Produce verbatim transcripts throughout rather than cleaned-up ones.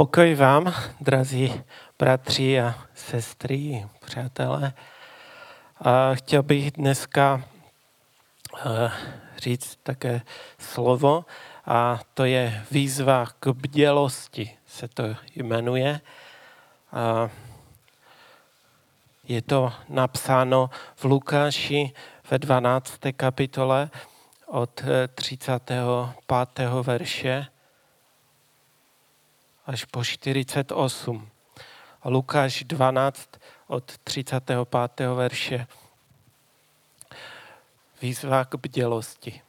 Pokoj vám, drazí bratři a sestry, přátelé. A chtěl bych dneska říct také slovo, a to je výzva k bdělosti, se to jmenuje. A je to napsáno v Lukáši ve dvanácté kapitole od třicátého pátého verše až po čtyřicátý osmý. Lukáš dvanáct od třicátého pátého verše. Výzva k bdělosti.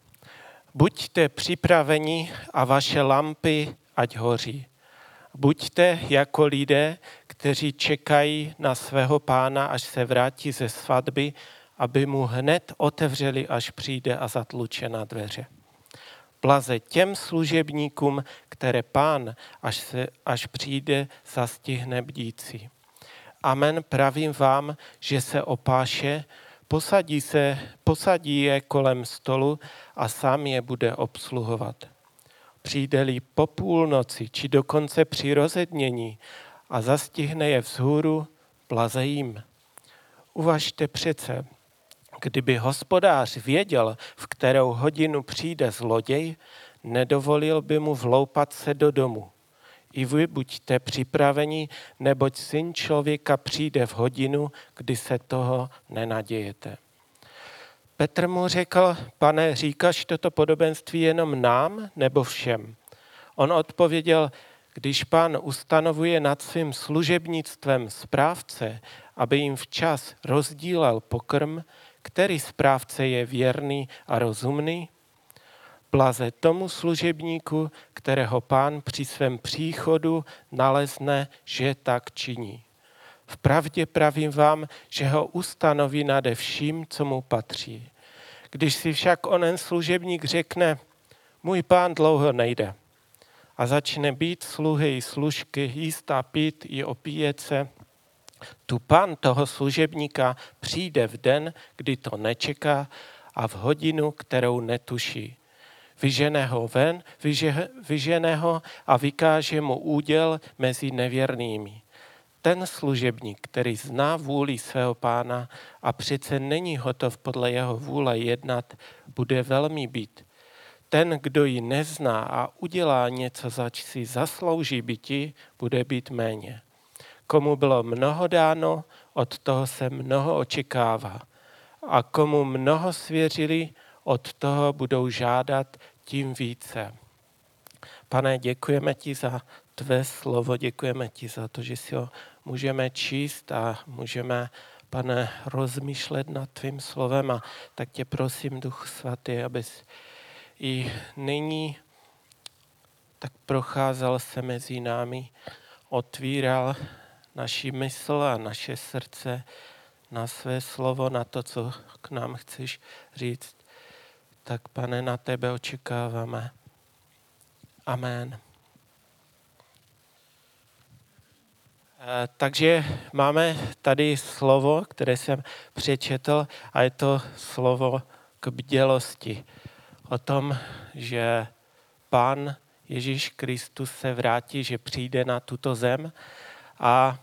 Buďte připraveni a vaše lampy ať hoří. Buďte jako lidé, kteří čekají na svého pána, až se vrátí ze svatby, aby mu hned otevřeli, až přijde a zatluče na dveře. Blaze těm služebníkům, které pán, až, se, až přijde, zastihne bdící. Amen, pravím vám, že se opáše, posadí, se, posadí je kolem stolu a sám je bude obsluhovat. Přijde-li po půlnoci, či dokonce při rozednění a zastihne je vzhůru, blaze jim. Uvažte přece, kdyby hospodář věděl, v kterou hodinu přijde zloděj, nedovolil by mu vloupat se do domu. I vy buďte připraveni, neboť syn člověka přijde v hodinu, kdy se toho nenadějete. Petr mu řekl, pane, říkáš toto podobenství jenom nám nebo všem? On odpověděl, když pán ustanovuje nad svým služebnictvem správce, aby jim včas rozdílel pokrm, který správce je věrný a rozumný? Blaze tomu služebníku, kterého pán při svém příchodu nalezne, že tak činí. Vpravdě pravím vám, že ho ustanoví nade vším, co mu patří. Když si však onen služebník řekne, můj pán dlouho nejde, a začne být sluhy i služky, jíst a pít i opíjet se, tu pán toho služebníka přijde v den, kdy to nečeká, a v hodinu, kterou netuší. Vyžene ho ven, vyže, vyžene ho a vykáže mu úděl mezi nevěrnými. Ten služebník, který zná vůli svého pána a přece není hotov podle jeho vůle jednat, bude velmi bit. Ten, kdo ji nezná a udělá něco, zač si zaslouží biti, bude být méně. Komu bylo mnoho dáno, od toho se mnoho očekává. A komu mnoho svěřili, od toho budou žádat tím více. Pane, děkujeme ti za tvé slovo, děkujeme ti za to, že si ho můžeme číst a můžeme, pane, rozmýšlet nad tvým slovem. A tak tě prosím, Duchu Svatý, abys i nyní tak procházel se mezi námi, otvíral naši mysl a naše srdce na své slovo, na to, co k nám chceš říct. Tak, pane, na tebe očekáváme. Amen. E, takže máme tady slovo, které jsem přečetl, a je to slovo k bdělosti. O tom, že Pán Ježíš Kristus se vrátí, že přijde na tuto zem. A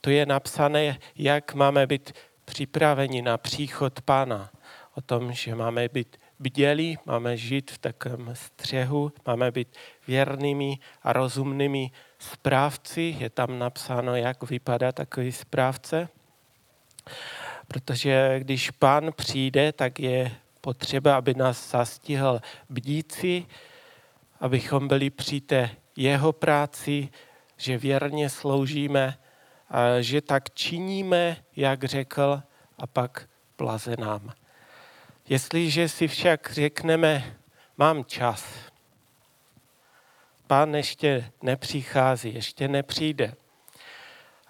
tu je napsané, jak máme být připraveni na příchod Pána. O tom, že máme být bdělí, máme žít v takovém střehu, máme být věrnými a rozumnými správci. Je tam napsáno, jak vypadá takový správce. Protože když Pán přijde, tak je potřeba, aby nás zastihl bdící, abychom byli při té jeho práci, že věrně sloužíme, a že tak činíme, jak řekl, a pak blaze nám. Jestliže si však řekneme, mám čas, Pán ještě nepřichází, ještě nepřijde,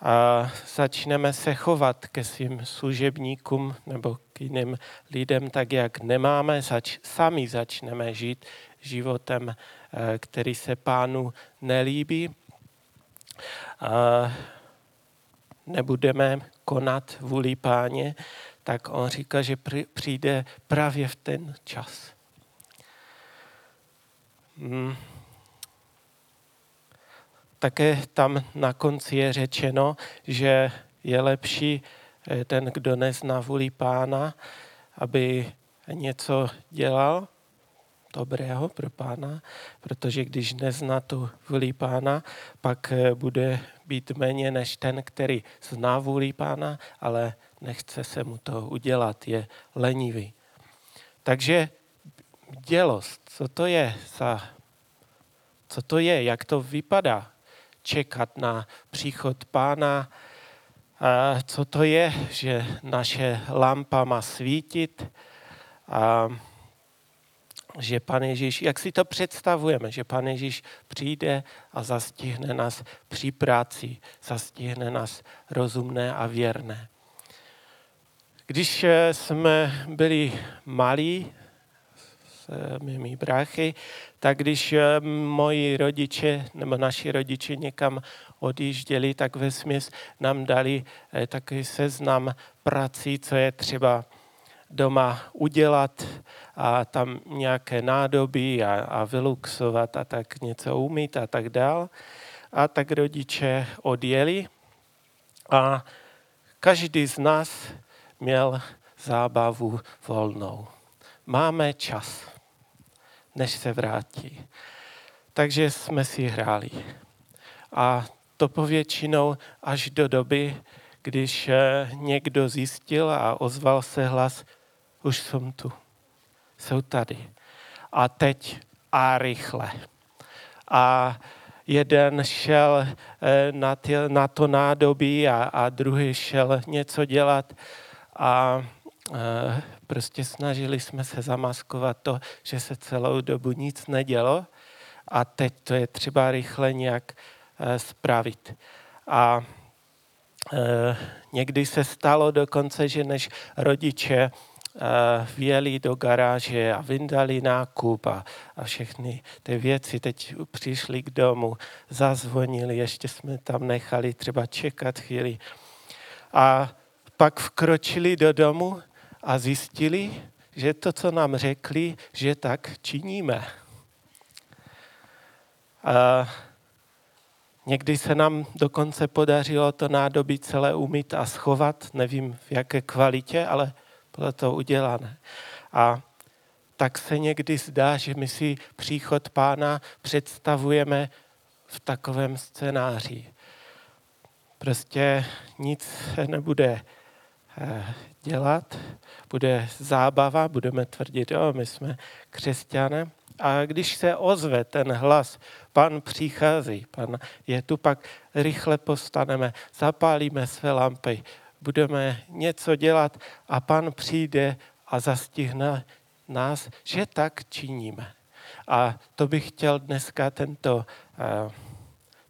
a začneme se chovat ke svým služebníkům nebo k jiným lidem tak, jak nemáme, zač- sami začneme žít životem, který se Pánu nelíbí. A nebudeme konat vůli Páně, tak on říká, že pr- přijde právě v ten čas. Hmm. také tam na konci je řečeno, že je lepší ten, kdo nezná vůli Pána, aby něco dělal dobrého pro Pána, protože když nezná tu vůli Pána, pak bude být méně než ten, který zná vůli Pána, ale nechce se mu to udělat, je lenivý. Takže bdělost, co to je za, co to je, jak to vypadá, čekat na příchod Pána, a co to je, že naše lampa má svítit, a že Pan Ježíš, jak si to představujeme, že Pan Ježíš přijde a zastihne nás při práci, zastihne nás rozumné a věrné. Když jsme byli malí s mými bráchy, tak když moji rodiče nebo naši rodiče někam odjížděli, tak vesměs nám dali takový seznam prací, co je třeba doma udělat a tam nějaké nádoby a, a vyluxovat a tak něco umýt a tak dál. A tak rodiče odjeli a každý z nás měl zábavu volnou. Máme čas, než se vrátí. Takže jsme si hráli. A to povětšinou až do doby, když někdo zjistil a ozval se hlas, už jsem tu, jsou tady. A teď a rychle. A jeden šel na, ty, na to nádobí a, a druhý šel něco dělat a e, prostě snažili jsme se zamaskovat to, že se celou dobu nic nedělo a teď to je třeba rychle nějak e, spravit. A e, někdy se stalo dokonce, že než rodiče vjeli do garáže a vyndali nákup a, a všechny ty věci. Teď přišli k domu, zazvonili, ještě jsme tam nechali třeba čekat chvíli. A pak vkročili do domu a zjistili, že to, co nám řekli, že tak činíme. A někdy se nám dokonce podařilo to nádobí celé umýt a schovat, nevím v jaké kvalitě, ale bylo to udělané. A tak se někdy zdá, že my si příchod Pána představujeme v takovém scénáři. Prostě nic se nebude dělat, bude zábava, budeme tvrdit, jo, my jsme křesťané. A když se ozve ten hlas, Pan přichází, Pan je tu, pak rychle postaneme, zapálíme své lampy, budeme něco dělat a Pan přijde a zastihne nás, že tak činíme. A to bych chtěl dneska tento,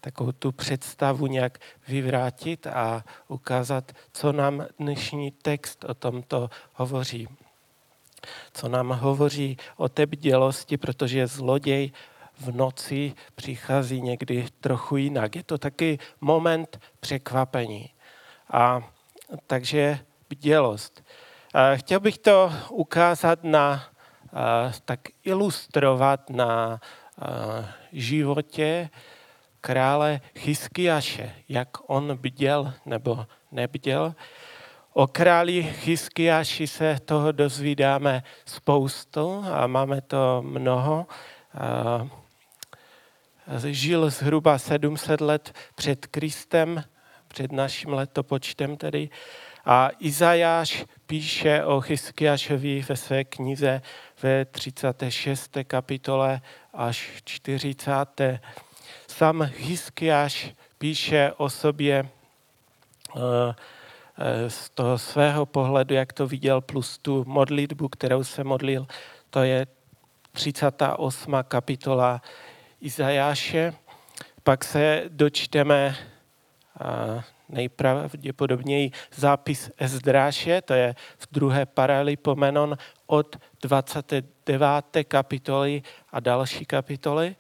takovou tu představu nějak vyvrátit a ukázat, co nám dnešní text o tomto hovoří. Co nám hovoří o té bdělosti, protože zloděj v noci přichází někdy trochu jinak. Je to taky moment překvapení. A takže bdělost. Chtěl bych to ukázat na, tak ilustrovat na životě krále Hiskiáše, jak on bděl nebo nebděl. O králi Hiskiáši se toho dozvídáme spoustu a máme to mnoho. Žil zhruba sedm set let před Kristem, před naším letopočtem tedy. A Izajáš píše o Hiskiášovi ve své knize ve třicáté šesté kapitole až čtyřicáté Sam Hiskiáš píše o sobě z toho svého pohledu, jak to viděl, plus tu modlitbu, kterou se modlil. To je třicátá osmá kapitola Izajáše. Pak se dočteme a nejpravděpodobněji zápis Ezdráše, to je v druhé Paralipomenon od dvacáté deváté kapitoly a další kapitoly.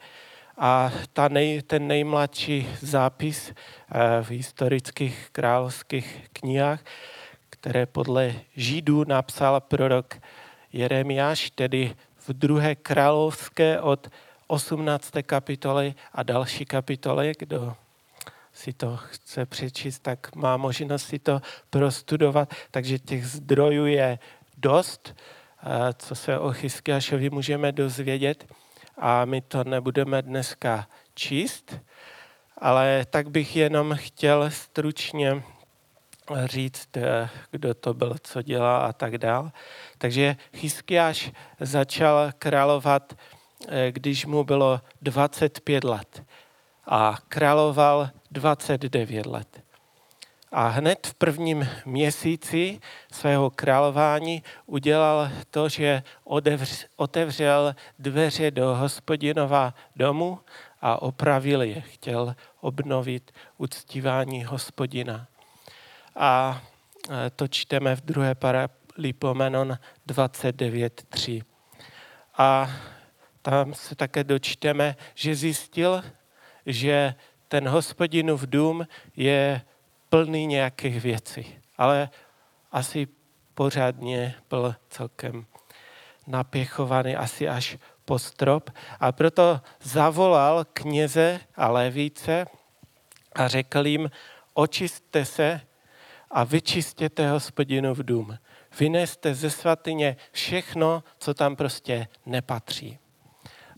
A ta nej, ten nejmladší zápis v historických královských knihách, které podle Židů napsal prorok Jeremiáš, tedy v druhé královské od osmnácté kapitoly a další kapitoly, kdo si to chce přečíst, tak má možnost si to prostudovat. Takže těch zdrojů je dost, co se o Hiskiášovi můžeme dozvědět. A my to nebudeme dneska číst, ale tak bych jenom chtěl stručně říct, kdo to byl, co dělá a tak dál. Takže Hiskiáš začal královat, když mu bylo dvacet pět let a královal dvacet devět let. A hned v prvním měsíci svého králování udělal to, že otevřel dveře do Hospodinova domu a opravil je. Chtěl obnovit uctívání Hospodina. A to čteme v druhé Paralipomenon dvacet devět tři. A tam se také dočteme, že zjistil, že ten Hospodinův dům je plný nějakých věcí, ale asi pořádně byl celkem napěchovaný, asi až po strop. A proto zavolal kněze a lévíce a řekl jim, očistte se a vyčistěte Hospodinův dům. Vyneste ze svatyně všechno, co tam prostě nepatří.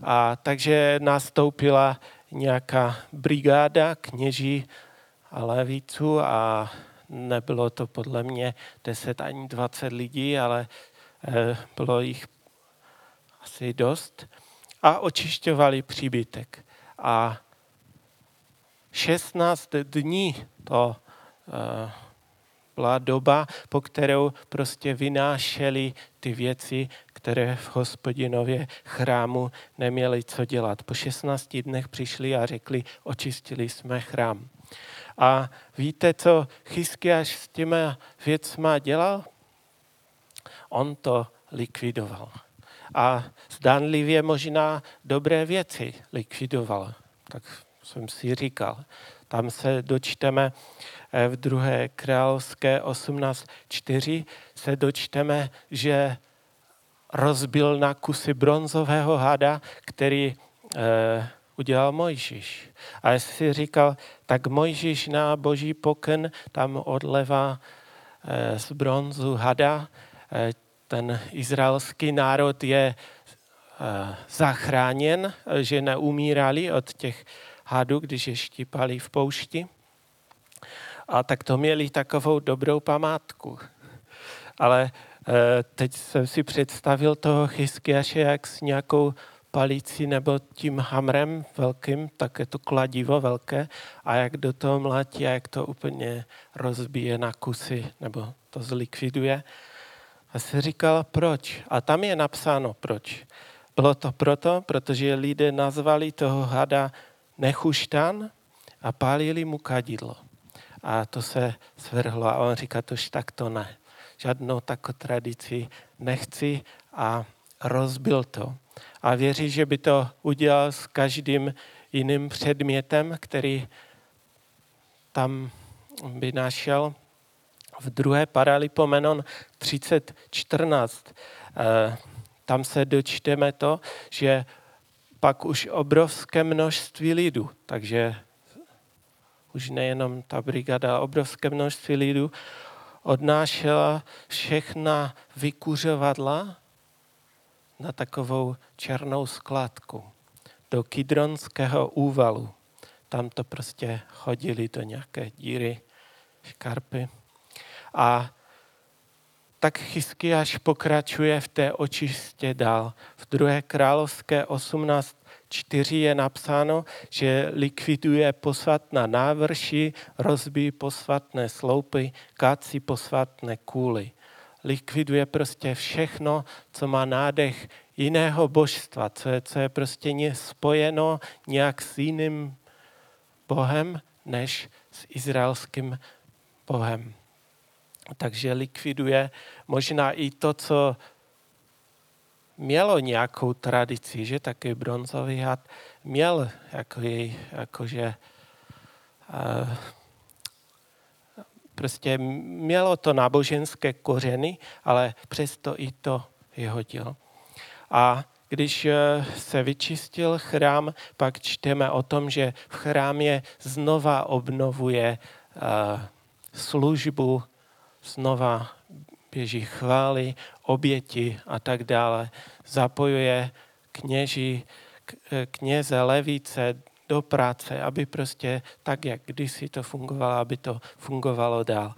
A takže nastoupila nějaká brigáda kněží a lévíců a nebylo to podle mě deset ani dvacet lidí, ale e, bylo jich asi dost a očišťovali příbytek. A šestnáct dní to e, byla doba, po kterou prostě vynášeli ty věci, které v Hospodinově chrámu neměli co dělat. Po šestnácti dnech přišli a řekli, očistili jsme chrám. A víte, co Hiskiáš s těma věcma dělal? On to likvidoval. A zdánlivě možná dobré věci likvidoval. Tak jsem si říkal. Tam se dočteme v druhé královské osmnáct čtyři, se dočteme, že rozbil na kusy bronzového hada, který eh, udělal Mojžíš. A jestli si říkal, tak Mojžíš na boží pokyn tam odleva eh, z bronzu hada. Eh, ten izraelský národ je eh, zachráněn, že neumírali od těch hadů, když je štípali v poušti. A tak to měli takovou dobrou památku. Ale eh, teď jsem si představil toho Hiskiáše, jak s nějakou palicí nebo tím hamrem velkým, tak je to kladivo velké, a jak do toho mlátí a jak to úplně rozbije na kusy nebo to zlikviduje. A si říkal, proč? A tam je napsáno, proč. Bylo to proto, protože lidé nazvali toho hada nechuštán a pálili mu kadidlo. A to se svrhlo a on říká, tož tak to ne. Žádnou takovou tradici nechci a rozbil to. A věří, že by to udělal s každým jiným předmětem, který tam by našel. V druhé Paralipomenon třicet čtrnáct. E, tam se dočteme to, že pak už obrovské množství lidů, takže už nejenom ta brigada, obrovské množství lidů odnášela všechna vykuřovadla na takovou černou skládku do Kidronského úvalu. Tam to prostě chodili do nějaké díry, škarpy. A tak Hiskiáš pokračuje v té očistě dál. V druhé královské osmnáct čtyři je napsáno, že likviduje posvatná návrši, rozbíjí posvatné sloupy, kácí posvatné kůly. Likviduje prostě všechno, co má nádech jiného božstva, co je, co je prostě spojeno nějak s jiným bohem, než s izraelským bohem. Takže likviduje možná i to, co mělo nějakou tradici, že taky bronzový had měl jako jej, jakože uh, prostě mělo to náboženské kořeny, ale přesto i to vyhodil. A Když se vyčistil chrám, pak čteme o tom, že v chrámě znova obnovuje službu, znova běží chvály, oběti a tak dále. Zapojuje kněží, kněze, levíce do práce, aby prostě tak, jak kdysi to fungovalo, aby to fungovalo dál.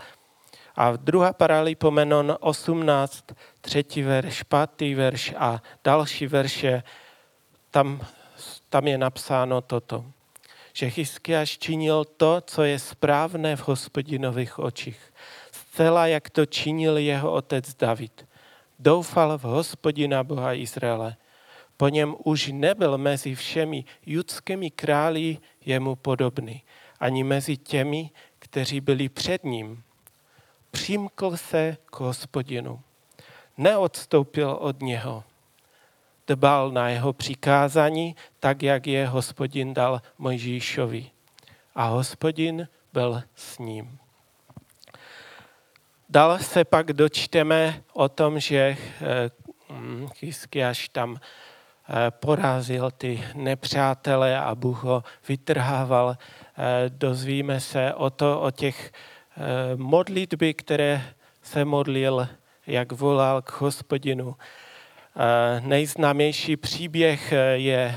A druhá Paralipomenon osmnáct, třetí verš, pátý verš a další verše, tam, tam je napsáno toto, že Hiskiáš činil to, co je správné v Hospodinových očích, zcela jak to činil jeho otec David. Doufal v Hospodina Boha Izraele. Po něm už nebyl mezi všemi judskými králi jemu podobný, ani mezi těmi, kteří byli před ním. Přimkl se k Hospodinu. Neodstoupil od něho. Dbal na jeho přikázání, tak jak je Hospodin dal Mojžíšovi. A Hospodin byl s ním. Dál se pak dočteme o tom, že Hiskiáš tam porazil ty nepřátele a Bůh ho vytrhával. Dozvíme se o to, o těch modlitby, které se modlil, jak volal k Hospodinu. Nejznámější příběh je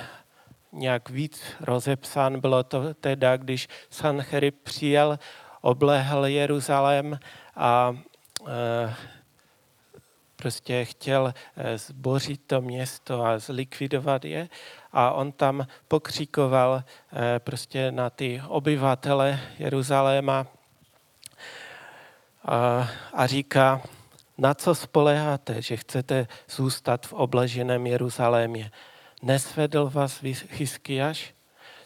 nějak víc rozepsán. Bylo to teda, když Sanherib přijel, oblehl Jeruzalém a prostě chtěl zbořit to město a zlikvidovat je. A on tam pokřikoval prostě na ty obyvatele Jeruzaléma a, a říká, na co spoléháte, že chcete zůstat v obleženém Jeruzalémě? Nesvedl vás Hiskiáš?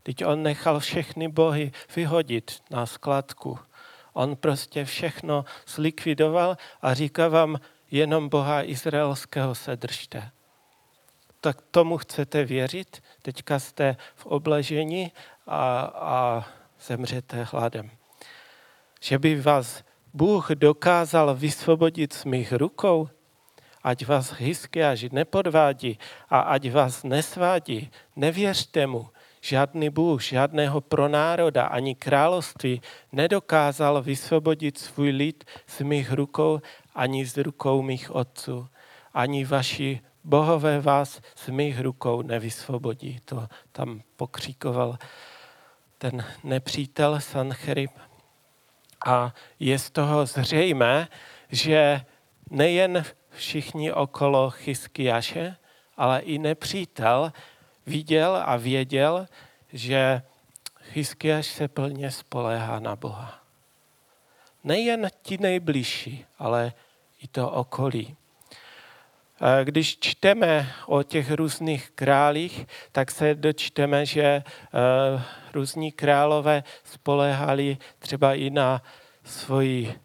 Teď on nechal všechny bohy vyhodit na skladku. On prostě všechno zlikvidoval a říká vám, jenom Boha izraelského se držte. Tak tomu chcete věřit? Teďka jste v obležení a, a zemřete hladem. Že by vás Bůh dokázal vysvobodit z mých rukou, ať vás Hiskiáš nepodvádí a ať vás nesvádí, nevěřte mu. Žádný Bůh, žádného pronároda ani království nedokázal vysvobodit svůj lid z mých rukou ani z rukou mých otců. Ani vaši bohové vás z mých rukou nevysvobodí. To tam pokříkoval ten nepřítel Sanherib. A je z toho zřejmé, že nejen všichni okolo Hiskiáše, ale i nepřítel viděl a věděl, že Hiskiáš se plně spoléhá na Boha. Nejen ti nejbližší, ale i to okolí. Když čteme o těch různých králích, tak se dočteme, že různí králové spoléhali třeba i na svoji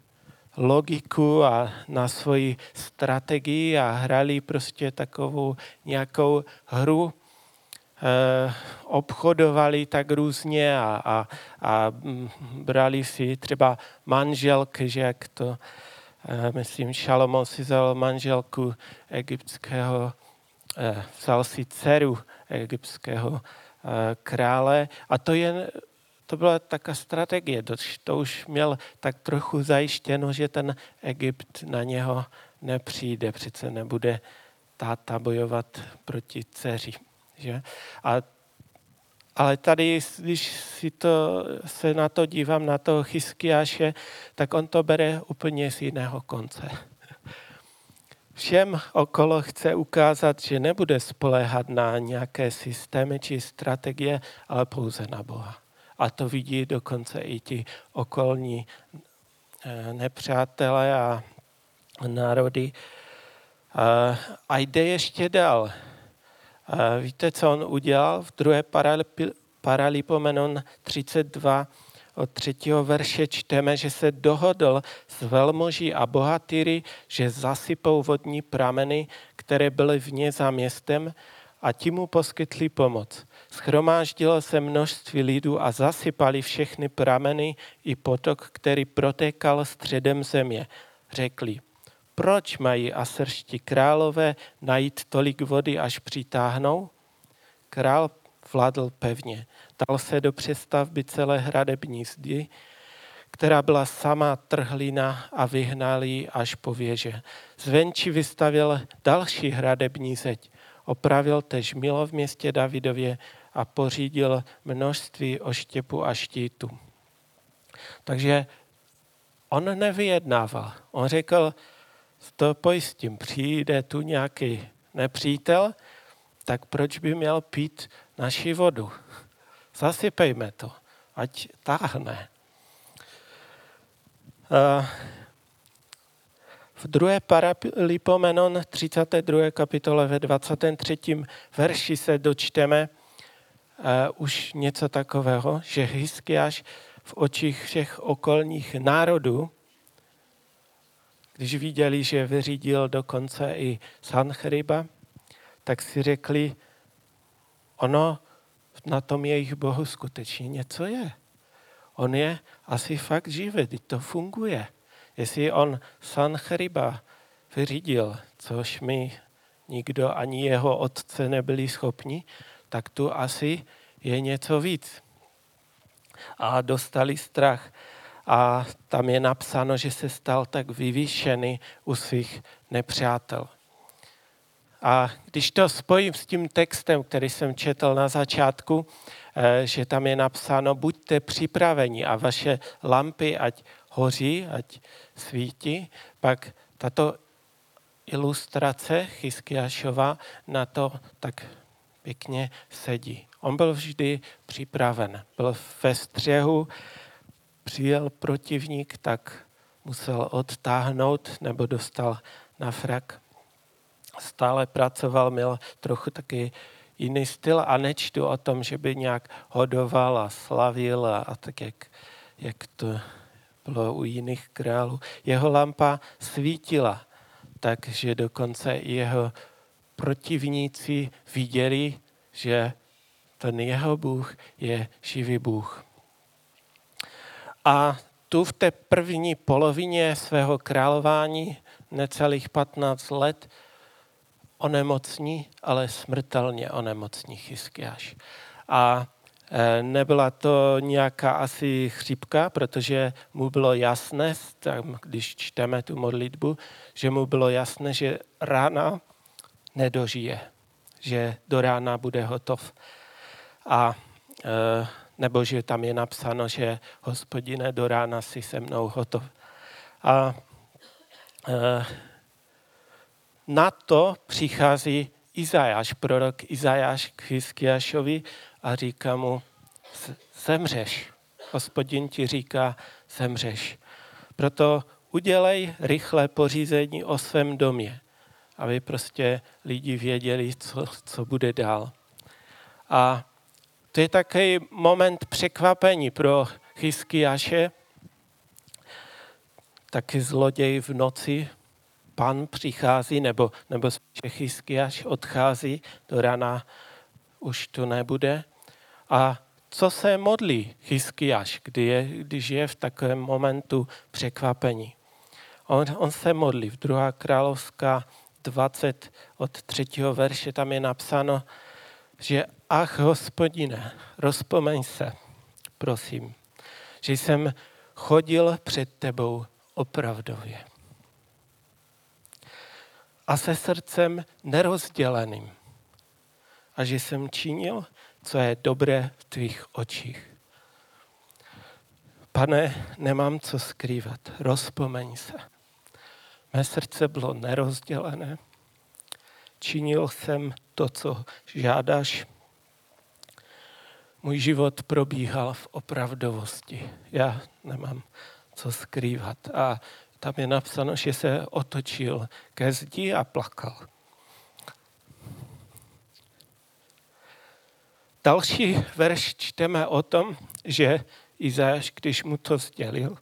logiku a na svoji strategii a hrali prostě takovou nějakou hru, obchodovali tak různě a, a, a brali si třeba manželky, že jak to, myslím, Šalomon si vzal manželku egyptského, vzal si dceru egyptského krále a to, je, to byla taká strategie, to už měl tak trochu zajištěno, že ten Egypt na něho nepřijde, přece nebude táta bojovat proti dceři. Že? A, ale tady, když si to, se na to dívám, na toho Hiskiáše, tak on to bere úplně z jiného konce. Všem okolo chce ukázat, že nebude spoléhat na nějaké systémy či strategie, ale pouze na Boha. A to vidí dokonce i ti okolní nepřátelé a národy. A, a jde ještě dál. Víte, co on udělal? V druhé Paralipomenon třicet dva od třetího verše čteme, že se dohodl s velmoží a bohatýry, že zasypou vodní prameny, které byly vně za městem a ti mu poskytli pomoc. Schromáždilo se množství lidů a zasypali všechny prameny i potok, který protékal středem země. Řekli, Proč mají asyrští králové najít tolik vody, až přitáhnou? Král vládl pevně. Dal se do přestavby celé hradební zdi, která byla sama trhlina, a vyhnal ji až po věže. Zvenčí vystavěl další hradební zeď. Opravil též milo v městě Davidově a pořídil množství oštěpu a štítu. Takže on nevyjednával. On řekl, to pojistím, přijde tu nějaký nepřítel, tak proč by měl pít naši vodu? Zasypejme to, ať táhne. V druhé Paralipomenon třicáté druhé kapitole ve dvacátém třetím verši se dočteme už něco takového, že Hiskiáš v očích všech okolních národů, když viděli, že vyřídil dokonce i Sanheriba, tak si řekli, ono na tom jejich bohu skutečně něco je. On je asi fakt živý, teď to funguje. Jestli on Sanheriba vyřídil, což my nikdo ani jeho otce nebyli schopni, tak tu asi je něco víc. A dostali strach. A tam je napsáno, že se stal tak vyvýšený u svých nepřátel. A když to spojím s tím textem, který jsem četl na začátku, že tam je napsáno, buďte připraveni a vaše lampy ať hoří, ať svítí, pak tato ilustrace Hiskiášova na to tak pěkně sedí. On byl vždy připraven, byl ve střehu, přijel protivník, tak musel odtáhnout nebo dostal na frak. Stále pracoval, měl trochu taky jiný styl a nečtu o tom, že by nějak hodoval a slavil a, a tak, jak, jak to bylo u jiných králů. Jeho lampa svítila, takže dokonce i jeho protivníci viděli, že ten jeho Bůh je živý Bůh. A tu v té první polovině svého králování necelých patnáct let onemocní, ale smrtelně onemocní Hiskiáš. A nebyla to nějaká asi chřipka, protože mu bylo jasné, tam, když čteme tu modlitbu, že mu bylo jasné, že rána nedožije, že do rána bude hotov. A e, nebo že tam je napsáno, že Hospodine, do rána si se mnou hotov. A e, na to přichází Izajáš, prorok Izajáš k Hiskiášovi a říká mu, zemřeš. Hospodin ti říká, zemřeš. Proto udělej rychlé pořízení o svém domě, aby prostě lidi věděli, co, co bude dál. A to je takový moment překvapení pro Hiskiáše. Taky zloděj v noci. Pan přichází, nebo, nebo spíše Hiskiáš odchází, do rána už to nebude. A co se modlí Hiskiáš, kdy je, když je v takovém momentu překvapení? On, on se modlí. V druhé královská dvacet od třetího verše tam je napsáno, že ach, Hospodine, rozpomeň se, prosím, že jsem chodil před tebou opravdově a se srdcem nerozděleným a že jsem činil, co je dobré v tvých očích. Pane, nemám co skrývat, rozpomeň se. Mé srdce bylo nerozdělené, činil jsem to, co žádáš. Můj život probíhal v opravdovosti. Já nemám co skrývat. A tam je napsáno, že se otočil ke zdi a plakal. Další verš čteme o tom, že Izajáš, když mu to sdělil,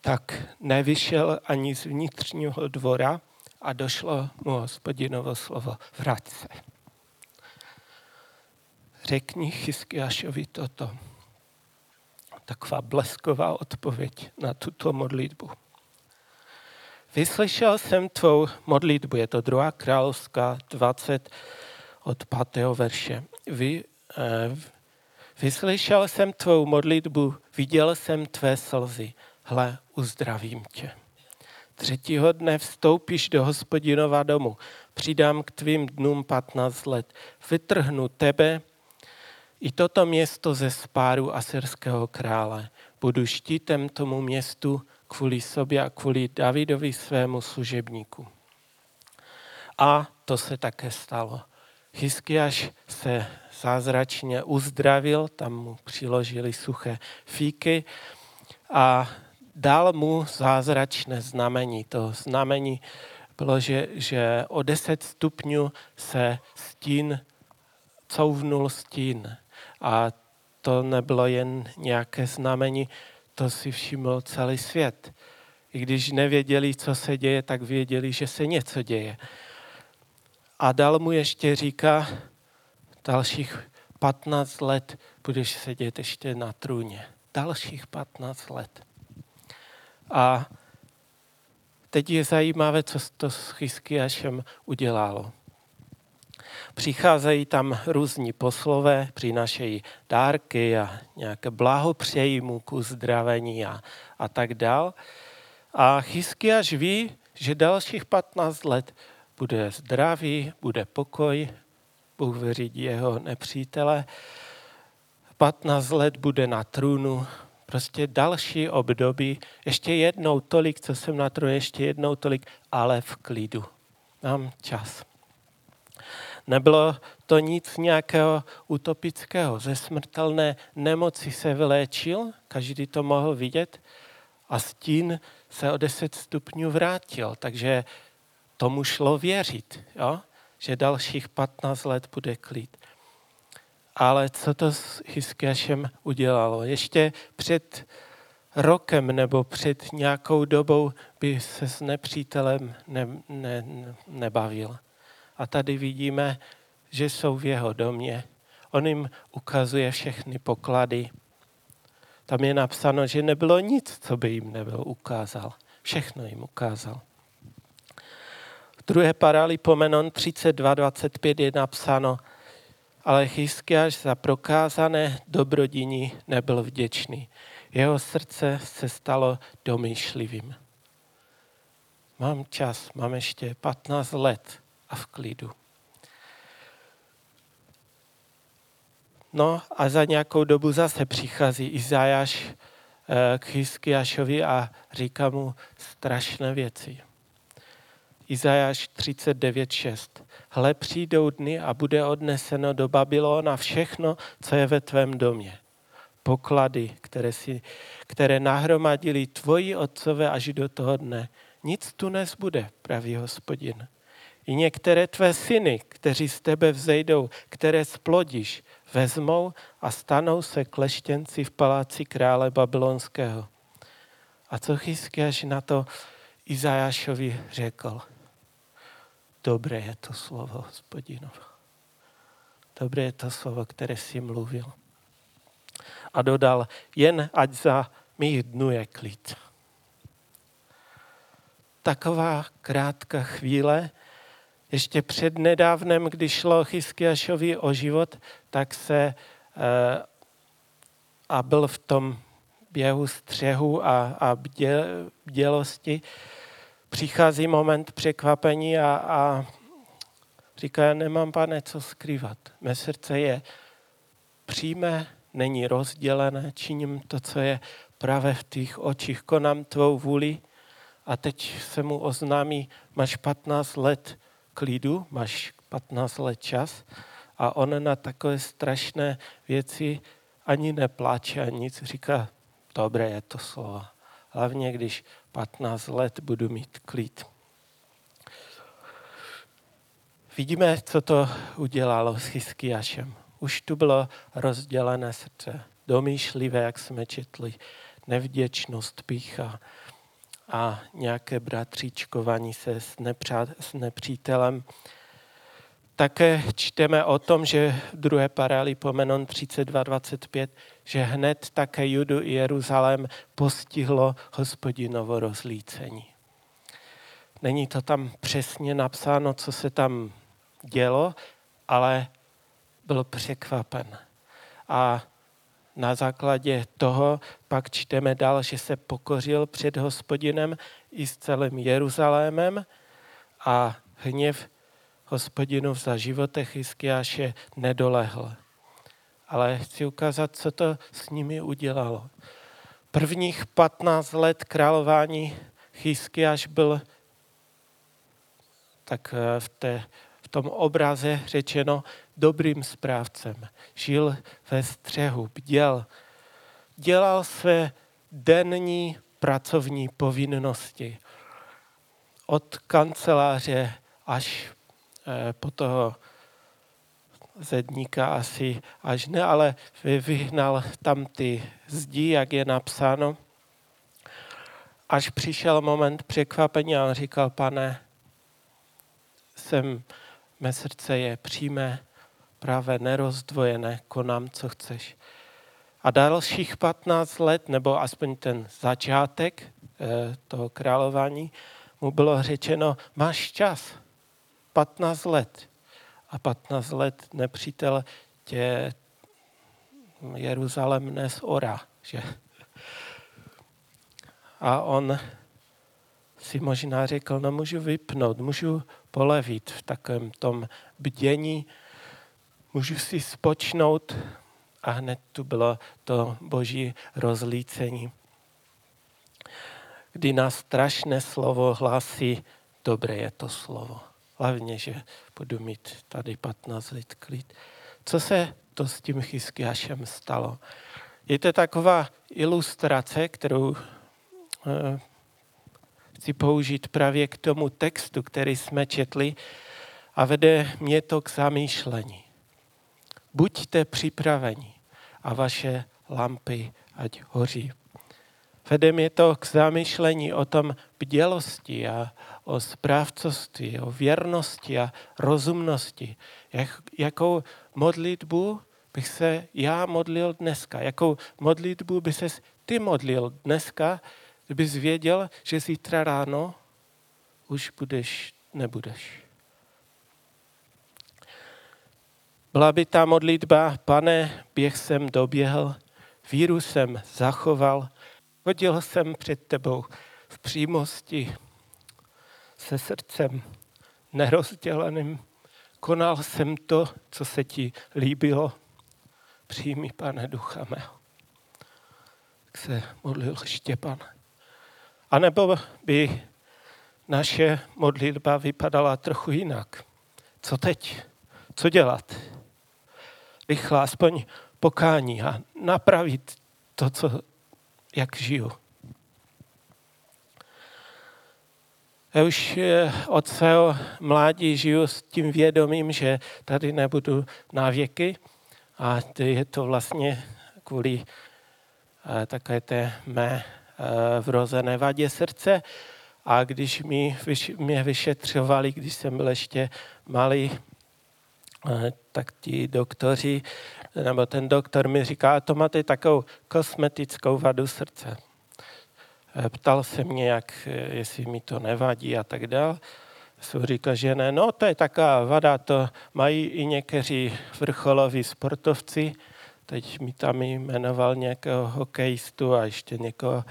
tak nevyšel ani z vnitřního dvora a došlo mu Hospodinovo slovo, vrať se. Řekni Hiskiášovi toto. Taková blesková odpověď na tuto modlitbu. Vyslyšel jsem tvou modlitbu, je to druhá královská dvacet od pátého verše. Vy, eh, vyslyšel jsem tvou modlitbu, viděl jsem tvé slzy, hle, uzdravím tě. Třetího dne vstoupíš do Hospodinova domu, přidám k tvým dnům patnáct let, vytrhnu tebe i toto město ze spáru asyrského krále. Budu štítem tomu městu kvůli sobě a kvůli Davidovi svému služebníku. A to se také stalo. Hiskiáš se zázračně uzdravil, tam mu přiložili suché fíky a dal mu zázračné znamení. To znamení bylo, že, že o deset stupňů se stín, couvnul stín. A to nebylo jen nějaké znamení, to si všiml celý svět. I když nevěděli, co se děje, tak věděli, že se něco děje. A dál mu ještě říká, dalších patnáct let budeš sedět ještě na trůně. Dalších patnáct let. A teď je zajímavé, co to s Hiskiášem udělalo. Přicházejí tam různí poslové, přinášejí dárky a nějaké blahopřejí mu k uzdravení a, a tak dál. A Hiskiáš ví, že dalších patnáct let bude zdraví, bude pokoj, Bůh vyřídí jeho nepřítele, patnáct let bude na trůnu, prostě další období, ještě jednou tolik, co jsem na trůnu, ještě jednou tolik, ale v klidu. Mám čas. Nebylo to nic nějakého utopického. Ze smrtelné nemoci se vyléčil, každý to mohl vidět, a stín se o deset stupňů vrátil. Takže tomu šlo věřit, jo? Že dalších patnáct let bude klid. Ale co to s Hiskiášem udělalo? Ještě před rokem nebo před nějakou dobou by se s nepřítelem ne, ne, ne, nebavil. A tady vidíme, že jsou v jeho domě. On jim ukazuje všechny poklady. Tam je napsáno, že nebylo nic, co by jim nebyl ukázal. Všechno jim ukázal. V druhé Paralipomenon třicet dva dvacet pět je napsáno, ale Hiskiáš za prokázané dobrodiní nebyl vděčný. Jeho srdce se stalo domýšlivým. Mám čas, mám ještě patnáct let. A v klidu. No a za nějakou dobu zase přichází Izajáš k Hiskiášovi a říká mu strašné věci. Izajáš třicet devět šest. Hle, přijdou dny a bude odneseno do Babylona všechno, co je ve tvém domě. Poklady, které, si, které nahromadili tvoji otcové až do toho dne. Nic tu nezbude, praví Hospodin. I některé tvé syny, kteří z tebe vzejdou, které splodíš, vezmou a stanou se kleštěnci v paláci krále babylonského. A co Hiskiáš na to Izajášovi řekl? Dobré je to slovo, Hospodinovo. Dobré je to slovo, které jsi mluvil. A dodal, jen ať za mých dnů je klid. Taková krátká chvíle. Ještě před nedávnem, když šlo Hiskiášovi o život, tak se e, a byl v tom běhu střehu a, a bděl, bdělosti. Přichází moment překvapení a, a říká, já nemám, pane, co skrývat. Mé srdce je přímé, není rozdělené, činím to, co je pravé v těch očích, konám tvou vůli. A teď se mu oznámí, máš patnáct let klidu, máš patnáct let čas a on na takové strašné věci ani nepláče a nic, říká, dobré je to slovo. Hlavně, když patnáct let budu mít klid. Vidíme, co to udělalo s Hiskiášem. Už tu bylo rozdělené srdce, domýšlivé, jak jsme četli, nevděčnost, pýcha a nějaké bratříčkování se s, nepřát, s nepřítelem. Také čteme o tom, že v druhé Paralipomenon třicet dva dvacet pět, že hned také Judu i Jeruzalém postihlo Hospodinovo rozlícení. Není to tam přesně napsáno, co se tam dělo, ale byl překvapen. A na základě toho pak čteme dál, že se pokořil před Hospodinem i s celým Jeruzalémem a hněv Hospodinův za životech Hiskiáše nedolehl. Ale chci ukázat, co to s nimi udělalo. Prvních patnáct let králování Hiskiáš byl, tak v, té, v tom obraze řečeno, dobrým správcem. Žil ve střehu, bděl. Dělal své denní pracovní povinnosti. Od kanceláře až po toho zedníka asi až ne, ale vyhnal tam ty zdi, jak je napsáno. Až přišel moment překvapení a on říkal, Pane, jsem, mé srdce je přímé, pravé, nerozdvojené, konám, co chceš. A dalších patnáct let, nebo aspoň ten začátek eh, toho králování, mu bylo řečeno, máš čas, patnáct let. A patnáct let nepřítel tě Jeruzalém nezorá, že? A on si možná řekl, no můžu vypnout, můžu polevit v takovém tom bdění, můžu si spočnout a hned tu bylo to boží rozlícení, kdy na strašné slovo hlásí, dobré je to slovo. Hlavně, že budu mít tady patnáct let klid. Co se to s tím Hiskiášem stalo? Je to taková ilustrace, kterou eh, chci použít právě k tomu textu, který jsme četli a vede mě to k zamýšlení. Buďte připraveni a vaše lampy ať hoří. Vede mě to k zamýšlení o tom bdělosti a o správcovství, o věrnosti a rozumnosti. Jak, jakou modlitbu bych se já modlil dneska? Jakou modlitbu by ses ty modlil dneska, kdybys věděl, že zítra ráno už budeš, nebudeš? Byla by ta modlitba, Pane, běh jsem doběhl, víru jsem zachoval, chodil jsem před tebou v přímosti se srdcem nerozděleným. Konal jsem to, co se ti líbilo. Přijmi, Pane, ducha mého. Tak se modlil Štěpan. A nebo by naše modlitba vypadala trochu jinak. Co teď? Co dělat? Rychle aspoň pokání a napravit to, co, jak žiju. Já už od svého mládí žiju s tím vědomím, že tady nebudu návěky a je to vlastně kvůli takové té mé vrozené vadě srdce. A když mě vyšetřovali, když jsem byl ještě malý, tak ti doktoři, nebo ten doktor mi říká, to máte takovou kosmetickou vadu srdce. Ptal se mě, jak, jestli mi to nevadí a tak dál. Jsem říkal, že ne. No, to je taková vada, to mají i někteří vrcholoví sportovci. Teď mi tam jmenoval nějakého hokejistu a ještě někoho.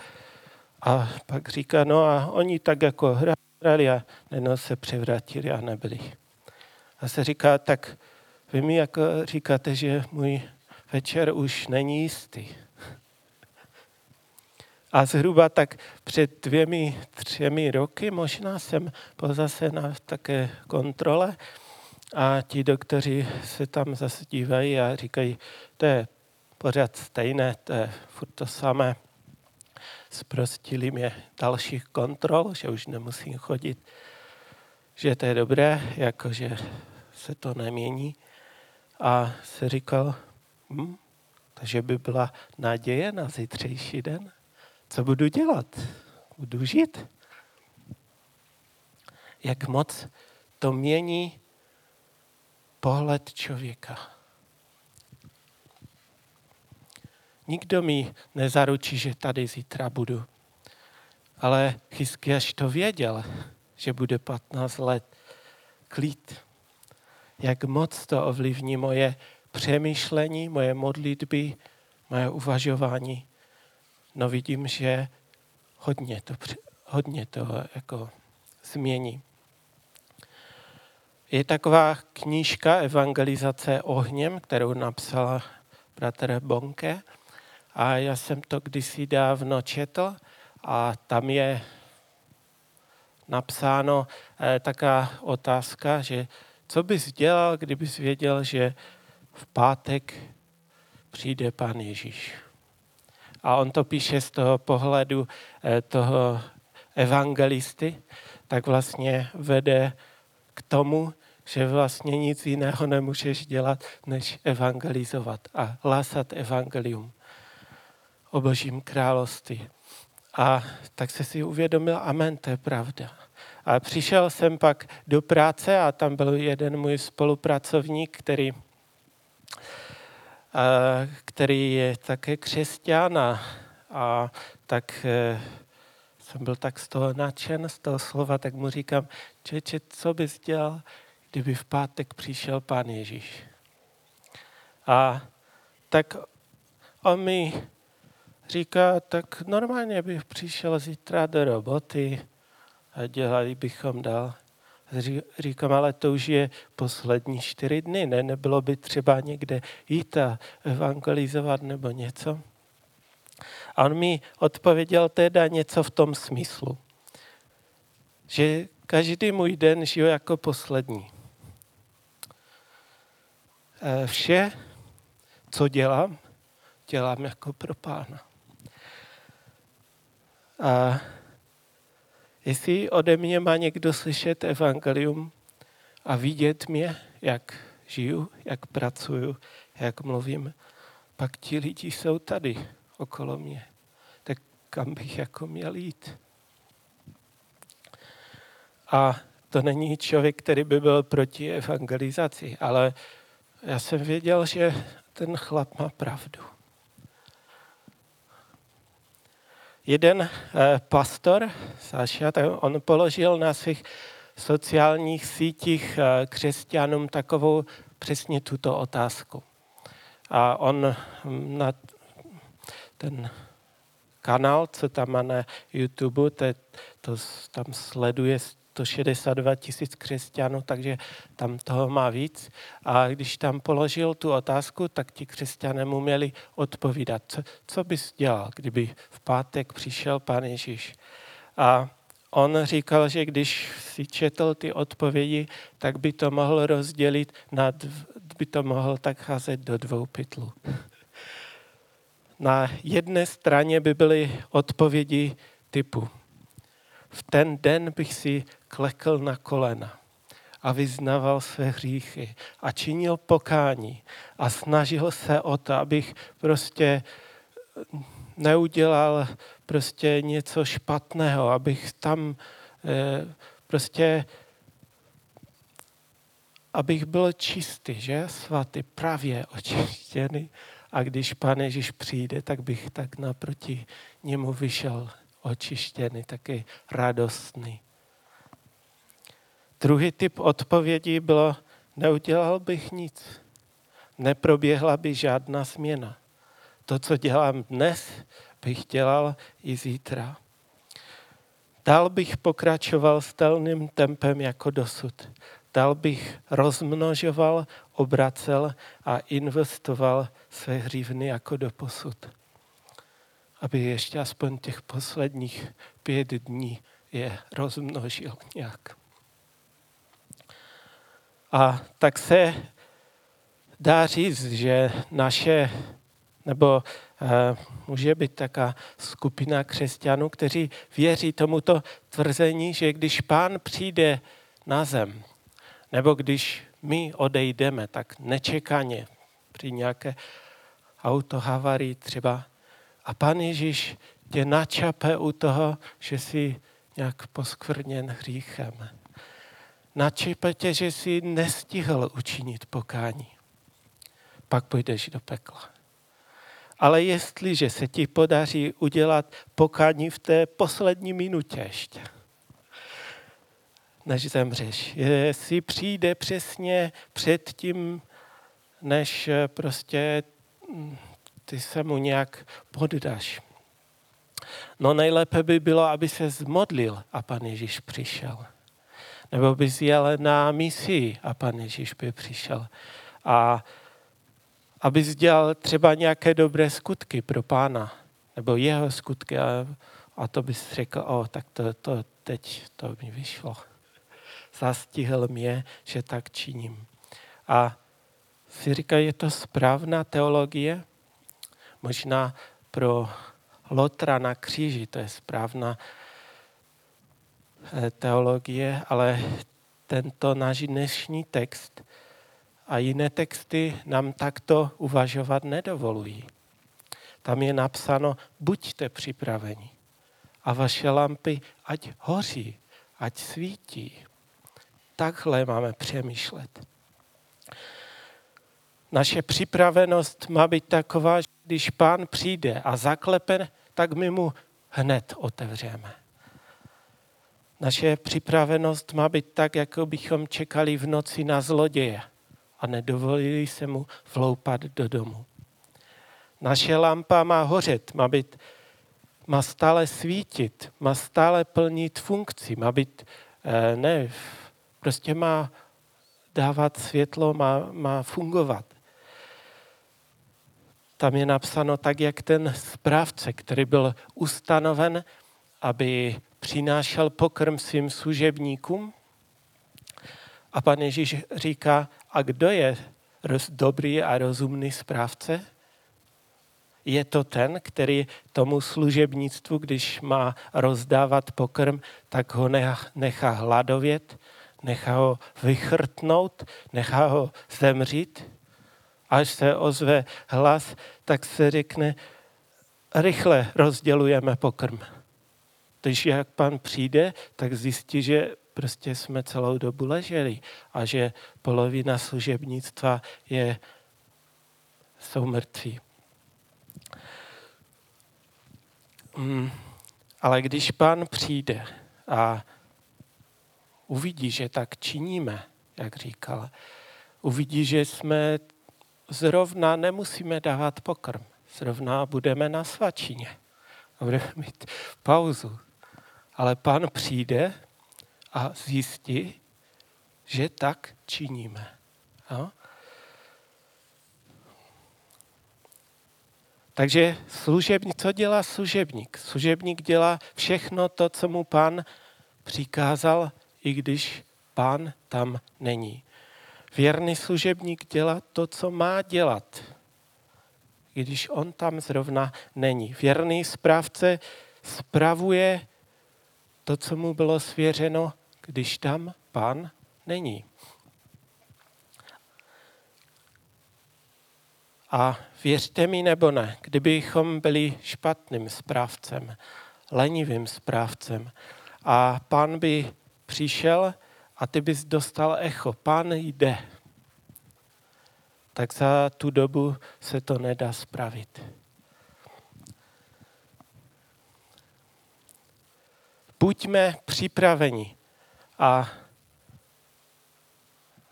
A pak říká, no a oni tak jako hráli a jenom se převrátili a nebyli. A se říká, tak vy mi jako říkáte, že můj večer už není jistý. A zhruba tak před dvěmi, třemi roky možná jsem byl zase na také kontrole a ti doktoři se tam zase dívají a říkají, to je pořád stejné, to je furt to samé. Zprostili mě dalších kontrol, že už nemusím chodit, že to je dobré, jakože se to nemění. A se říkal, hm, takže by byla naděje na zítřejší den. Co budu dělat? Budu žít? Jak moc to mění pohled člověka. Nikdo mi nezaručí, že tady zítra budu. Ale Hiskiáš to věděl, že bude patnáct let klid. Jak moc to ovlivní moje přemýšlení, moje modlitby, moje uvažování. No vidím, že hodně to, hodně to jako změní. Je taková knížka Evangelizace ohněm, kterou napsala bratr Bonnke. A já jsem to kdysi dávno četl a tam je napsáno eh, taká otázka, že co bys dělal, kdybys věděl, že v pátek přijde Pán Ježíš. A on to píše z toho pohledu eh, toho evangelisty, tak vlastně vede k tomu, že vlastně nic jiného nemůžeš dělat, než evangelizovat a hlásat evangelium o Božím království. A tak se si uvědomil, amen, to je pravda. A přišel jsem pak do práce a tam byl jeden můj spolupracovník, který, který je také křesťan a, a tak jsem byl tak z toho nadšen, z toho slova, tak mu říkám, čeče, co bys dělal, kdyby v pátek přišel Pán Ježíš. A tak on mi říká, tak normálně bych přišel zítra do roboty a dělali bychom dál. Říkám, ale to už je poslední čtyři dny, ne? Nebylo by třeba někde jít a evangelizovat nebo něco? A on mi odpověděl teda něco v tom smyslu, že každý můj den žiju jako poslední. Vše, co dělám, dělám jako pro Pána. A jestli ode mě má někdo slyšet evangelium a vidět mě, jak žiju, jak pracuju, jak mluvím, pak ti lidi jsou tady okolo mě. Tak kam bych jako měl jít? A to není člověk, který by byl proti evangelizaci, ale já jsem věděl, že ten chlap má pravdu. Jeden pastor, Saša, on položil na svých sociálních sítích křesťanům takovou přesně tuto otázku. A on na ten kanál, co tam má na YouTube, to, to tam sleduje sto šedesát dva tisíc křesťanů, takže tam toho má víc. A když tam položil tu otázku, tak ti křesťané mu měli odpovídat, co, co bys dělal, kdyby v pátek přišel Pán Ježíš. A on říkal, že když si četl ty odpovědi, tak by to mohl rozdělit, na dv, by to mohl tak házet do dvou pytlů. Na jedné straně by byly odpovědi typu: v ten den bych si klekl na kolena a vyznaval své hříchy a činil pokání a snažil se o to, abych prostě neudělal prostě něco špatného, abych tam prostě, abych byl čistý, že? Svatý, pravě očištěný, a když Pán Ježíš přijde, tak bych tak naproti němu vyšel očištěný, taky radostný. Druhý typ odpovědí bylo, neudělal bych nic, neproběhla by žádná změna. To, co dělám dnes, bych dělal i zítra. Dál bych pokračoval stejným tempem jako dosud. Dál bych rozmnožoval, obracel a investoval své hřívny jako doposud, aby ještě aspoň těch posledních pět dní je rozmnožil nějak. A tak se dá říct, že naše, nebo e, může být taká skupina křesťanů, kteří věří tomuto tvrzení, že když Pán přijde na zem, nebo když my odejdeme, tak nečekaně při nějaké autohavarii třeba, a Pán Ježíš tě načape u toho, že jsi nějak poskvrněn hříchem. Načape tě, že jsi nestihl učinit pokání. Pak půjdeš do pekla. Ale jestliže se ti podaří udělat pokání v té poslední minutě ještě než zemřeš. Jestli přijde přesně před tím, než prostě ty se mu nějak poddáš. No nejlépe by bylo, aby se zmodlil a pan Ježíš přišel. Nebo by jel na misi a pan Ježíš by přišel. A aby dělal třeba nějaké dobré skutky pro pána, nebo jeho skutky. A, a to bys řekl, o, tak to, to teď to mi vyšlo. Zastihl mě, že tak činím. A si říká, je to správná teologie? Možná pro Lotra na kříži to je správná teologie, ale tento náš dnešní text a jiné texty nám takto uvažovat nedovolují. Tam je napsáno, buďte připraveni a vaše lampy ať hoří, ať svítí. Takhle máme přemýšlet. Naše připravenost má být taková, že když pán přijde a zaklepe, tak my mu hned otevřeme. Naše připravenost má být tak, jako bychom čekali v noci na zloděje a nedovolili se mu vloupat do domu. Naše lampa má hořet, má být, má stále svítit, má stále plnit funkci, má být, ne, prostě má dávat světlo, má, má fungovat. Tam je napsáno tak, jak ten správce, který byl ustanoven, aby přinášel pokrm svým služebníkům. A pan Ježíš říká, a kdo je dobrý a rozumný správce? Je to ten, který tomu služebnictvu, když má rozdávat pokrm, tak ho nechá hladovět, nechá ho vychrtnout, nechá ho zemřít. Až se ozve hlas, tak se řekne, rychle rozdělujeme pokrm. Když jak pan přijde, tak zjistí, že prostě jsme celou dobu leželi a že polovina služebnictva je, jsou mrtví. Mm, ale když pán přijde a uvidí, že tak činíme, jak říkal, uvidí, že jsme zrovna nemusíme dávat pokrm, zrovna budeme na svačině. Budeme mít pauzu. Ale pán přijde a zjistí, že tak činíme. Jo? Takže služebník, co dělá služebník? Služebník dělá všechno to, co mu pán přikázal, i když pán tam není. Věrný služebník dělá to, co má dělat, když on tam zrovna není. Věrný správce spravuje to, co mu bylo svěřeno, když tam pán není. A věřte mi nebo ne, kdybychom byli špatným správcem, lenivým správcem a pán by přišel a ty bys dostal echo, pán jde, tak za tu dobu se to nedá spravit. Buďme připraveni a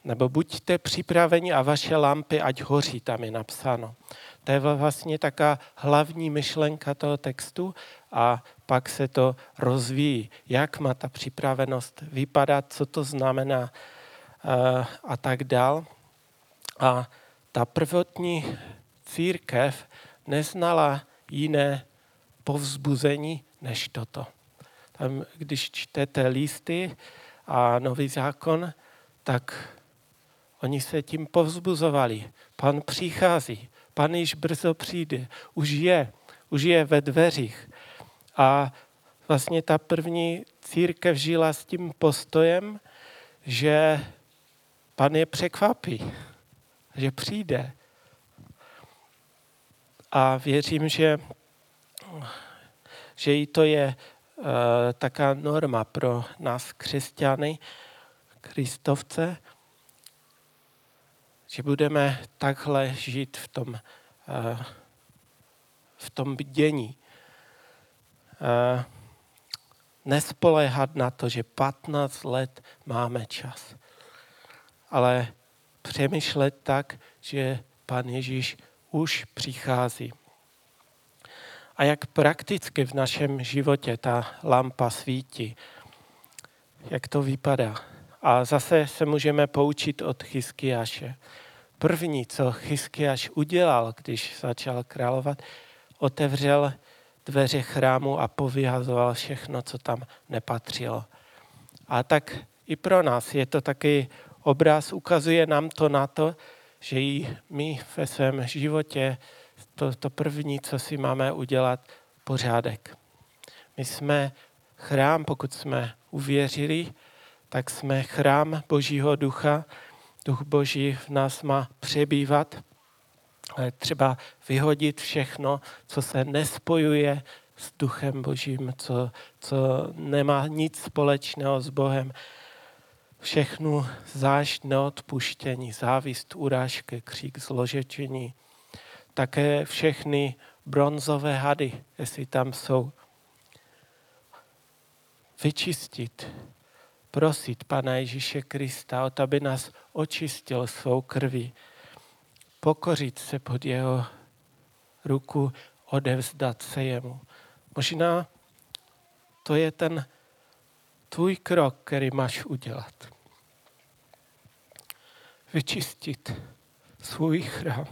nebo buďte připraveni a vaše lampy ať hoří, tam je napsáno. To je vlastně taká hlavní myšlenka toho textu a pak se to rozvíjí. Jak má ta připravenost vypadat, co to znamená a tak dál. A ta prvotní církev neznala jiné povzbuzení než toto. Tam, když čtete listy a nový zákon, tak oni se tím povzbuzovali. Pan přichází, pan již brzo přijde, už je, už je ve dveřích. A vlastně ta první církev žila s tím postojem, že pan je překvapí, že přijde. A věřím, že, že i to je uh, taká norma pro nás křesťany, kristovce, že budeme takhle žít v tom, v tom bdění. nespoléhat na to, že patnáct let máme čas. Ale přemýšlet tak, že Pan Ježíš už přichází. A jak prakticky v našem životě ta lampa svítí, jak to vypadá. A zase se můžeme poučit od Hiskiáše. První, co Hiskiáš udělal, když začal královat, otevřel dveře chrámu a povyhazoval všechno, co tam nepatřilo. A tak i pro nás je to taky obraz, ukazuje nám to na to, že i my ve svém životě to, to první, co si máme udělat, pořádek. My jsme chrám, pokud jsme uvěřili, tak jsme chrám Božího ducha. Duch Boží v nás má přebývat, ale třeba vyhodit všechno, co se nespojuje s Duchem Božím, co, co nemá nic společného s Bohem. Všechnu zášť, neodpuštění, závist, urážky, křík, zložečení. Také všechny bronzové hady, jestli tam jsou. Vyčistit, prosit Pana Ježíše Krista, o to, aby nás očistil svou krví. Pokořit se pod jeho ruku, odevzdat se jemu. Možná to je ten tvůj krok, který máš udělat. Vyčistit svůj chrám.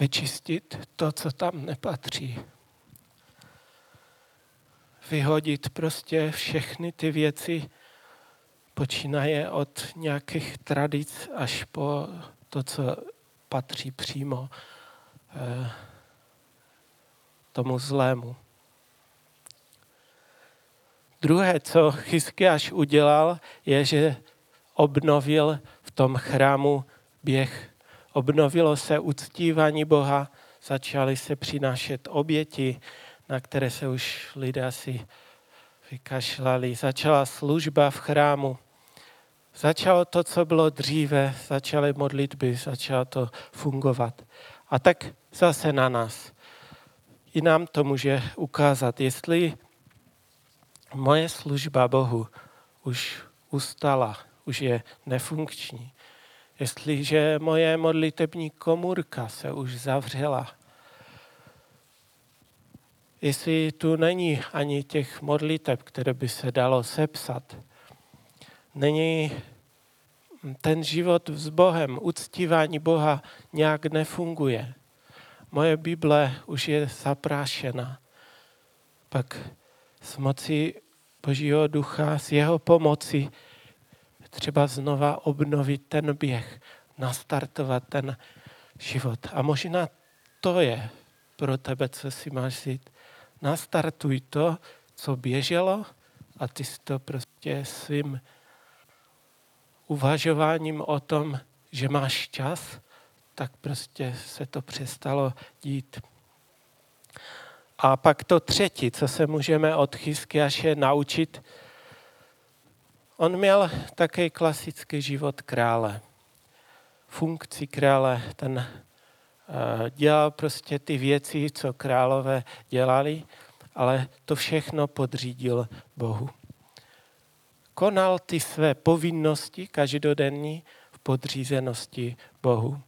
Vyčistit to, co tam nepatří. Vyhodit prostě všechny ty věci, počínaje od nějakých tradic až po to, co patří přímo eh, tomu zlému. Druhé, co Hiskiáš udělal, je, že obnovil v tom chrámu běh. Obnovilo se uctívání Boha, začaly se přinášet oběti, na které se už lidé asi vykašlali. Začala služba v chrámu. Začalo to, co bylo dříve, začaly modlitby, začalo to fungovat. A tak zase na nás. I nám to může ukázat, jestli moje služba Bohu už ustala, už je nefunkční. Jestliže moje modlitební komůrka se už zavřela. Jestli tu není ani těch modliteb, které by se dalo sepsat. Není ten život s Bohem, uctívání Boha nějak nefunguje. Moje Bible už je zaprášena. Pak s mocí Božího ducha, s jeho pomocí třeba znova obnovit ten běh, nastartovat ten život. A možná to je pro tebe, co si máš říct. Nastartuj to, co běželo, a ty si to prostě svým uvažováním o tom, že máš čas, tak prostě se to přestalo dít. A pak to třetí, co se můžeme od Hiskiáše naučit. On měl také klasický život krále. Funkci krále, ten dělal prostě ty věci, co králové dělali, ale to všechno podřídil Bohu. Konal ty své povinnosti každodenní v podřízenosti Bohu.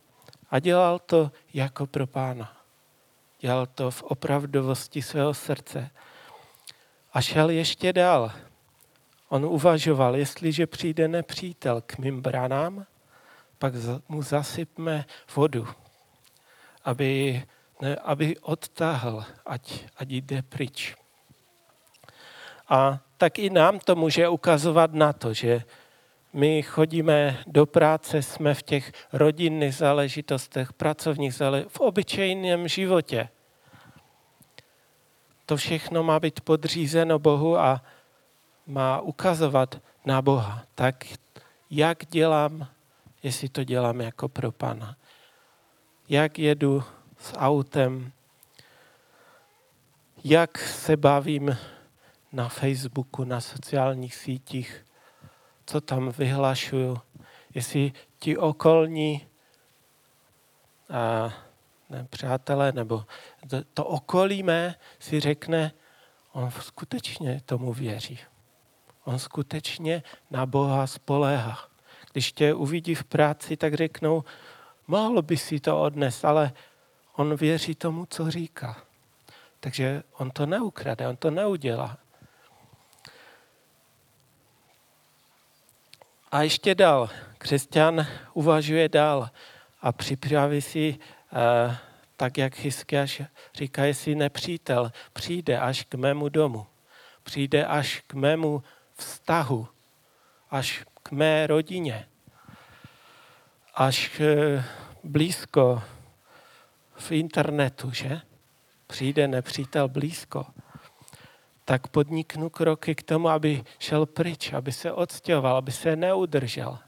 A dělal to jako pro Pána. Dělal to v opravdovosti svého srdce. A šel ještě dál. On uvažoval, jestliže přijde nepřítel k mým branám, pak mu zasypme vodu, aby, ne, aby odtáhl, ať, ať jde pryč. A tak i nám to může ukazovat na to, že my chodíme do práce, jsme v těch rodinných záležitostech, pracovních záležitostech, v obyčejném životě. To všechno má být podřízeno Bohu a má ukazovat na Boha. Tak jak dělám, jestli to dělám jako pro Pana. Jak jedu s autem, jak se bavím na Facebooku, na sociálních sítích, co tam vyhlašuju, jestli ti okolní a, ne, přátelé nebo to, to okolí mé si řekne, on skutečně tomu věří. On skutečně na Boha spoléhá. Když tě uvidí v práci, tak řeknou, mohl by si to odnes, ale on věří tomu, co říká. Takže on to neukrade, on to neudělá. A ještě dál. Křesťan uvažuje dál a připraví si, eh, tak jak Hiskiáš říká, jestli nepřítel přijde až k mému domu, přijde až k mému vztahu, až k mé rodině, až eh, blízko v internetu, že? Přijde nepřítel blízko. Tak podniknu kroky k tomu, aby šel pryč, aby se odstěhoval, aby se neudržel.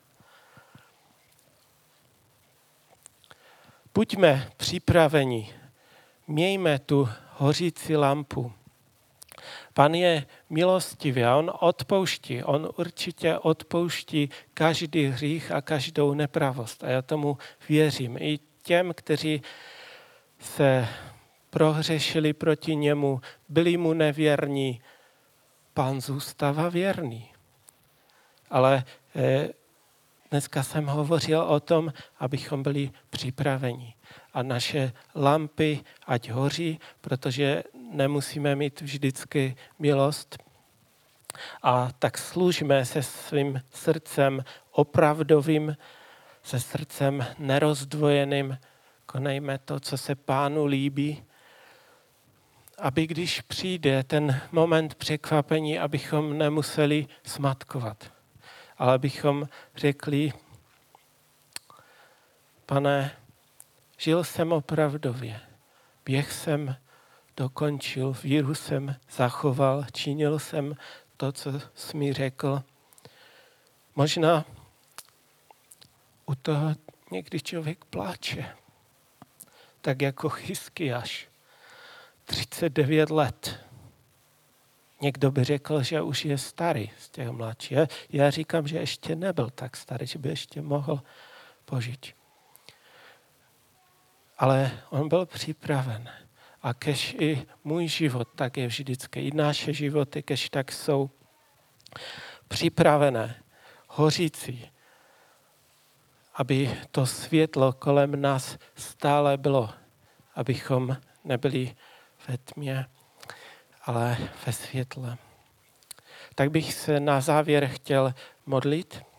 Buďme připraveni, mějme tu hořící lampu. Pan je milostivý a on odpouští, on určitě odpouští každý hřích a každou nepravost. A já tomu věřím. I těm, kteří se prohřešili proti němu, byli mu nevěrní, Pán zůstává věrný. Ale eh, dneska jsem hovořil o tom, abychom byli připraveni. A naše lampy ať hoří, protože nemusíme mít vždycky milost. A tak služme se svým srdcem opravdovým, se srdcem nerozdvojeným. Konejme to, co se Pánu líbí, aby když přijde ten moment překvapení, abychom nemuseli smatkovat, ale abychom řekli, Pane, žil jsem opravdově, běh jsem dokončil, víru jsem zachoval, činil jsem to, co jsi mi řekl. Možná u toho někdy člověk pláče, tak jako Hiskiáš. třicet devět let. Někdo by řekl, že už je starý z těch mladších. Já říkám, že ještě nebyl tak starý, že by ještě mohl požít. Ale on byl připraven. A kež i můj život tak je vždycky, i naše životy, kež tak jsou připravené, hořící, aby to světlo kolem nás stále bylo, abychom nebyli ve tmě, ale ve světle. Tak bych se na závěr chtěl modlit.